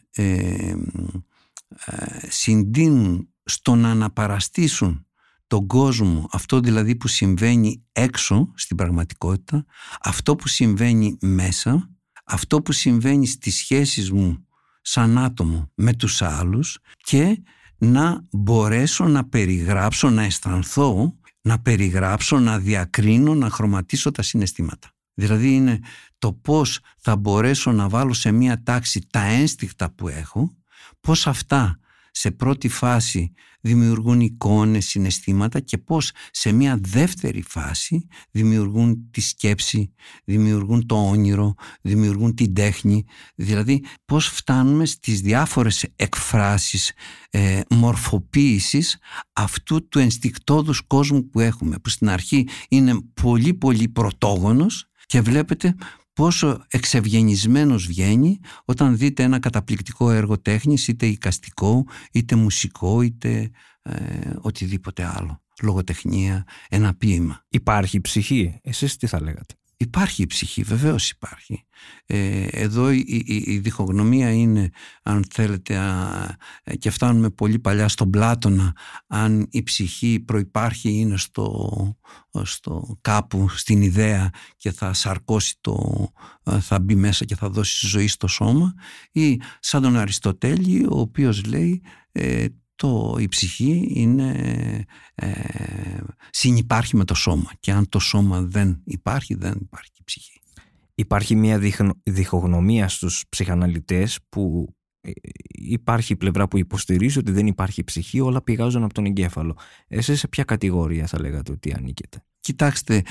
συντείνουν στο να αναπαραστήσουν τον κόσμο, αυτό δηλαδή που συμβαίνει έξω στην πραγματικότητα, αυτό που συμβαίνει μέσα, αυτό που συμβαίνει στις σχέσεις μου σαν άτομο με τους άλλους, και να μπορέσω να περιγράψω, να αισθανθώ, να περιγράψω, να διακρίνω, να χρωματίσω τα συναισθήματα. Δηλαδή είναι το πώς θα μπορέσω να βάλω σε μία τάξη τα ένστικτα που έχω, πώς αυτά σε πρώτη φάση δημιουργούν εικόνες, συναισθήματα, και πώς σε μία δεύτερη φάση δημιουργούν τη σκέψη, δημιουργούν το όνειρο, δημιουργούν την τέχνη. Δηλαδή πώς φτάνουμε στις διάφορες εκφράσεις μορφοποίησης αυτού του ενστικτόδους κόσμου που έχουμε, που στην αρχή είναι πολύ πολύ πρωτόγονος, και βλέπετε πόσο εξευγενισμένος βγαίνει όταν δείτε ένα καταπληκτικό έργο τέχνης, είτε εικαστικό, είτε μουσικό, είτε οτιδήποτε άλλο, λογοτεχνία, ένα ποίημα. Υπάρχει ψυχή, εσείς τι θα λέγατε? Υπάρχει η ψυχή, βεβαίως υπάρχει. Εδώ η διχογνωμία είναι, αν θέλετε, και φτάνουμε πολύ παλιά στον Πλάτωνα, αν η ψυχή προϋπάρχει είναι στο κάπου, στην ιδέα, και θα σαρκώσει θα μπει μέσα και θα δώσει ζωή στο σώμα, ή σαν τον Αριστοτέλη, ο οποίος λέει η ψυχή είναι συνυπάρχει με το σώμα, και αν το σώμα δεν υπάρχει, δεν υπάρχει η ψυχή. Υπάρχει μια διχογνωμία στους ψυχαναλυτές, που υπάρχει η πλευρά που υποστηρίζει ότι δεν υπάρχει ψυχή, όλα πηγάζουν από τον εγκέφαλο. Εσείς σε ποια κατηγορία θα λέγατε ότι ανήκετε? Κοιτάξτε,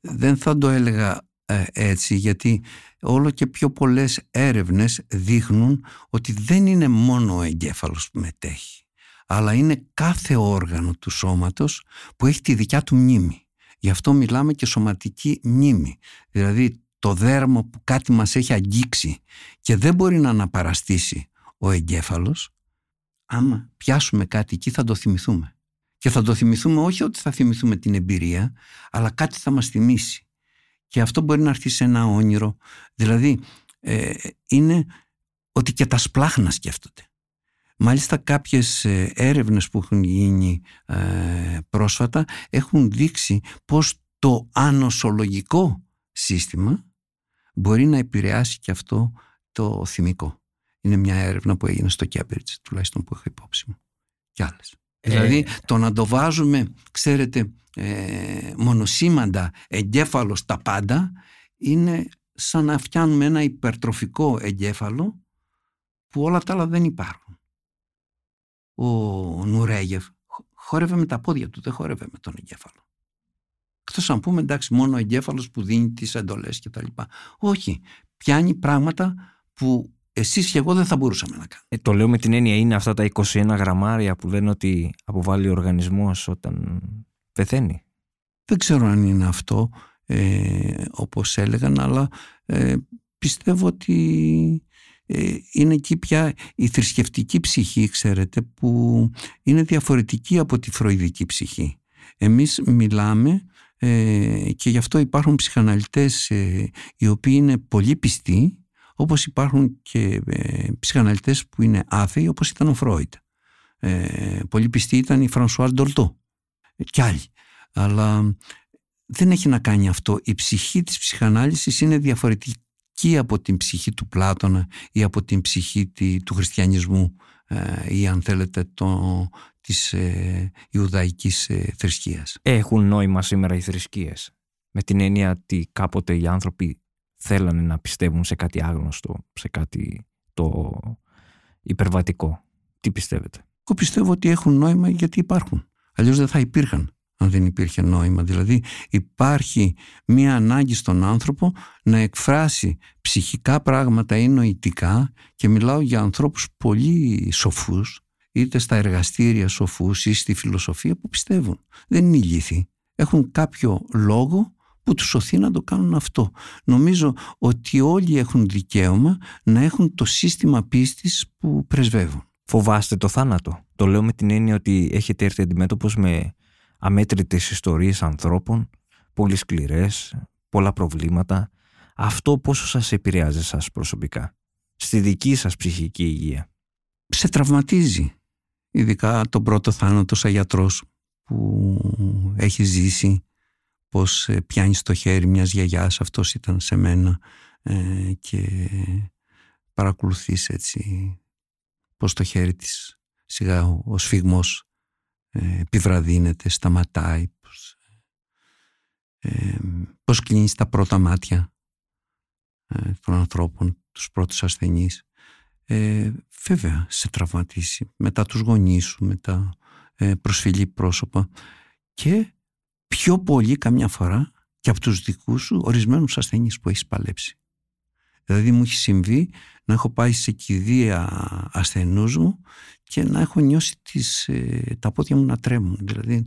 δεν θα το έλεγα έτσι, γιατί όλο και πιο πολλές έρευνες δείχνουν ότι δεν είναι μόνο ο εγκέφαλος που μετέχει, αλλά είναι κάθε όργανο του σώματος που έχει τη δικιά του μνήμη. Γι' αυτό μιλάμε και σωματική μνήμη. Δηλαδή το δέρμα που κάτι μας έχει αγγίξει και δεν μπορεί να αναπαραστήσει ο εγκέφαλος, άμα πιάσουμε κάτι εκεί θα το θυμηθούμε. Και θα το θυμηθούμε, όχι ότι θα θυμηθούμε την εμπειρία, αλλά κάτι θα μας θυμίσει. Και αυτό μπορεί να έρθει σε ένα όνειρο. Δηλαδή είναι ότι και τα σπλάχνα σκέφτονται. Μάλιστα κάποιες έρευνες που έχουν γίνει πρόσφατα έχουν δείξει πως το ανοσολογικό σύστημα μπορεί να επηρεάσει και αυτό το θυμικό. Είναι μια έρευνα που έγινε στο Cambridge, τουλάχιστον που έχω υπόψη μου, και άλλες. Δηλαδή το να το βάζουμε, ξέρετε, μονοσήμαντα εγκέφαλο στα πάντα, είναι σαν να φτιάνουμε ένα υπερτροφικό εγκέφαλο που όλα τα άλλα δεν υπάρχουν. Ο Νουρέγεφ χόρευε με τα πόδια του, δεν χόρευε με τον εγκέφαλο. Εκτός αν πούμε, εντάξει, μόνο ο εγκέφαλος που δίνει τις εντολές και τα λοιπά. Όχι, πιάνει πράγματα που εσείς και εγώ δεν θα μπορούσαμε να κάνουμε. Το λέω με την έννοια, είναι αυτά τα 21 γραμμάρια που λένε ότι αποβάλλει ο οργανισμός όταν πεθαίνει. Δεν ξέρω αν είναι αυτό όπως έλεγαν, αλλά πιστεύω ότι είναι εκεί πια η θρησκευτική ψυχή, ξέρετε, που είναι διαφορετική από τη φροηδική ψυχή. Εμείς μιλάμε και γι' αυτό υπάρχουν ψυχαναλυτές οι οποίοι είναι πολύ πιστοί, όπως υπάρχουν και ψυχαναλυτές που είναι άθεοι, όπως ήταν ο Φρόιντ. Πολύ πιστοί ήταν η Φρανσουάζ Ντολτό και άλλοι. Αλλά δεν έχει να κάνει αυτό. Η ψυχή της ψυχανάλυσης είναι διαφορετική και από την ψυχή του Πλάτωνα ή από την ψυχή του χριστιανισμού ή, αν θέλετε, της ιουδαϊκής θρησκείας. Έχουν νόημα σήμερα οι θρησκείες, με την έννοια ότι κάποτε οι άνθρωποι θέλανε να πιστεύουν σε κάτι άγνωστο, σε κάτι το υπερβατικό. Τι πιστεύετε? Εγώ πιστεύω ότι έχουν νόημα γιατί υπάρχουν. Αλλιώς δεν θα υπήρχαν αν δεν υπήρχε νόημα. Δηλαδή υπάρχει μία ανάγκη στον άνθρωπο να εκφράσει ψυχικά πράγματα ή νοητικά, και μιλάω για ανθρώπους πολύ σοφούς, είτε στα εργαστήρια σοφούς ή στη φιλοσοφία, που πιστεύουν. Δεν είναι ηλίθιοι. Έχουν κάποιο λόγο που τους σωθεί να το κάνουν αυτό. Νομίζω ότι όλοι έχουν δικαίωμα να έχουν το σύστημα πίστης που πρεσβεύουν. Φοβάστε το θάνατο? Το λέω με την έννοια ότι έχετε έρθει αντιμέτωπος με αμέτρητες ιστορίες ανθρώπων, πολύ σκληρές, πολλά προβλήματα. Αυτό πόσο σας επηρεάζει σας προσωπικά, στη δική σας ψυχική υγεία? Σε τραυματίζει, ειδικά τον πρώτο θάνατο σαν γιατρός που έχει ζήσει, πως πιάνεις το χέρι μιας γιαγιάς, αυτός ήταν σε μένα, και παρακολουθείς έτσι πως το χέρι της σιγά ο σφυγμός επιβραδύνεται, σταματάει, πως κλείνεις τα πρώτα μάτια των ανθρώπων, τους πρώτους ασθενείς. Βέβαια σε τραυματίσει, μετά τους γονείς σου, μετά προσφυλή πρόσωπα, και πιο πολύ καμιά φορά και από τους δικούς σου ορισμένους ασθενείς που έχεις παλέψει. Δηλαδή μου έχει συμβεί να έχω πάει σε κηδεία ασθενούς μου και να έχω νιώσει τα πόδια μου να τρέμουν, δηλαδή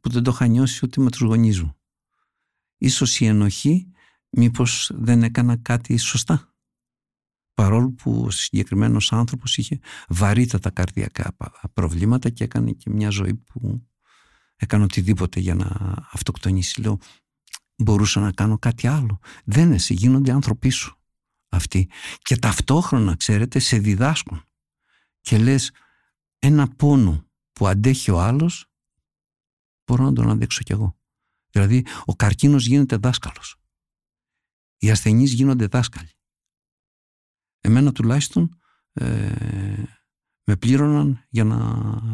που δεν το είχα νιώσει ούτε με τους γονείς μου. Ίσως η ενοχή, μήπως δεν έκανα κάτι σωστά, παρόλο που ο συγκεκριμένος άνθρωπος είχε βαρύτατα καρδιακά προβλήματα και έκανε και μια ζωή που έκανε οτιδήποτε για να αυτοκτονήσει. Λέω, μπορούσα να κάνω κάτι άλλο? Δεν εσύ, γίνονται άνθρωποι σου αυτοί, και ταυτόχρονα, ξέρετε, σε διδάσκουν και λες, ένα πόνο που αντέχει ο άλλος μπορώ να τον αντέξω κι εγώ. Δηλαδή ο καρκίνος γίνεται δάσκαλος, οι ασθενείς γίνονται δάσκαλοι. Εμένα τουλάχιστον με πλήρωναν για να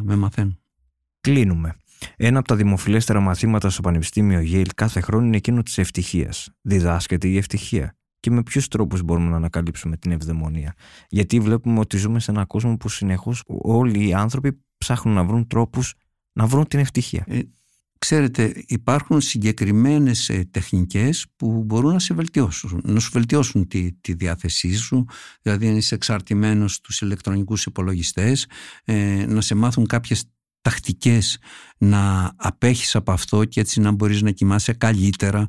με μαθαίνουν. Κλείνουμε. Ένα από τα δημοφιλέστερα μαθήματα στο Πανεπιστήμιο Yale κάθε χρόνο είναι εκείνο της ευτυχίας. Διδάσκεται η ευτυχία, και με ποιους τρόπους μπορούμε να ανακαλύψουμε την ευδαιμονία? Γιατί βλέπουμε ότι ζούμε σε έναν κόσμο που συνεχώς όλοι οι άνθρωποι ψάχνουν να βρουν τρόπους να βρουν την ευτυχία. Ξέρετε, υπάρχουν συγκεκριμένες τεχνικές που μπορούν να σε βελτιώσουν, να σου βελτιώσουν τη διάθεσή σου. Δηλαδή, αν είσαι εξαρτημένος στους ηλεκτρονικούς υπολογιστές, να σε μάθουν κάποιες τακτικές να απέχεις από αυτό και έτσι να μπορείς να κοιμάσαι καλύτερα,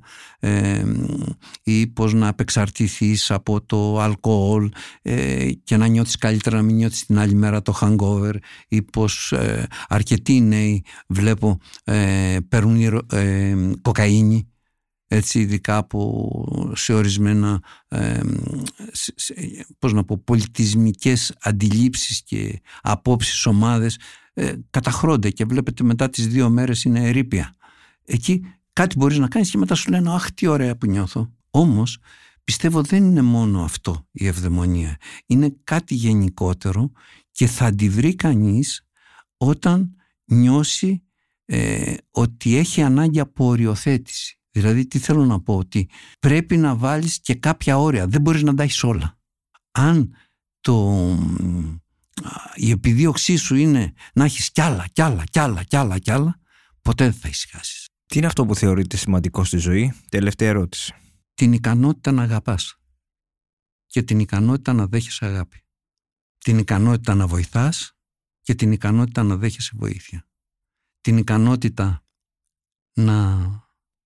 ή πώς να απεξαρτηθείς από το αλκοόλ και να νιώθεις καλύτερα, να μην νιώθεις την άλλη μέρα το hangover, ή πώς αρκετοί νέοι βλέπω παίρνουν κοκαίνη, έτσι, ειδικά από σε ορισμένα πολιτισμικές αντιλήψεις και απόψεις ομάδες, καταχρώνται και βλέπετε μετά τις 2 μέρες είναι ερείπια. Εκεί κάτι μπορείς να κάνεις και μετά σου λένε, αχ, τι ωραία που νιώθω. Όμως πιστεύω δεν είναι μόνο αυτό η ευδαιμονία, είναι κάτι γενικότερο, και θα τη βρει κανείς όταν νιώσει ότι έχει ανάγκη από οριοθέτηση. Δηλαδή, τι θέλω να πω, ότι πρέπει να βάλεις και κάποια όρια, δεν μπορείς να τα έχεις όλα. Αν η επιδίωξή σου είναι να έχεις κι άλλα, ποτέ δεν θα ησυχάσεις. Τι είναι αυτό που θεωρείτε σημαντικό στη ζωή? Τελευταία ερώτηση. Την ικανότητα να αγαπάς και την ικανότητα να δέχεις αγάπη, την ικανότητα να βοηθάς και την ικανότητα να δέχεσαι βοήθεια, την ικανότητα να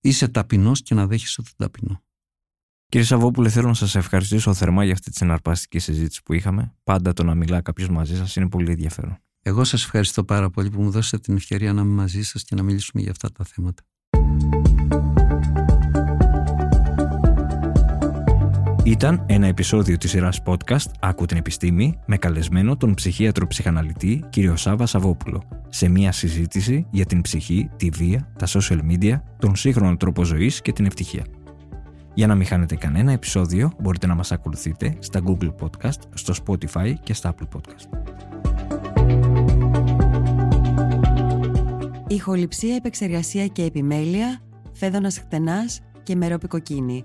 είσαι ταπεινός και να δέχεσαι τον ταπεινό. Κύριε Σαββόπουλε, θέλω να σας ευχαριστήσω θερμά για αυτή τη συναρπαστική συζήτηση που είχαμε. Πάντα το να μιλά κάποιος μαζί σας είναι πολύ ενδιαφέρον. Εγώ σας ευχαριστώ πάρα πολύ που μου δώσατε την ευκαιρία να είμαι μαζί σας και να μιλήσουμε για αυτά τα θέματα. Ήταν ένα επεισόδιο της ERAS Podcast «Άκου την επιστήμη», με καλεσμένο τον ψυχίατρο-ψυχαναλυτή κύριο Σάβα Σαββόπουλο, σε μια συζήτηση για την ψυχή, τη βία, τα social media, τον σύγχρονο τρόπο ζωής και την ευτυχία. Για να μην χάνετε κανένα επεισόδιο, μπορείτε να μας ακολουθείτε στα Google Podcast, στο Spotify και στα Apple Podcast. Ηχοληψία, επεξεργασία και επιμέλεια, Φέδωνας Χτενάς και Μερόπη Κοκκίνη.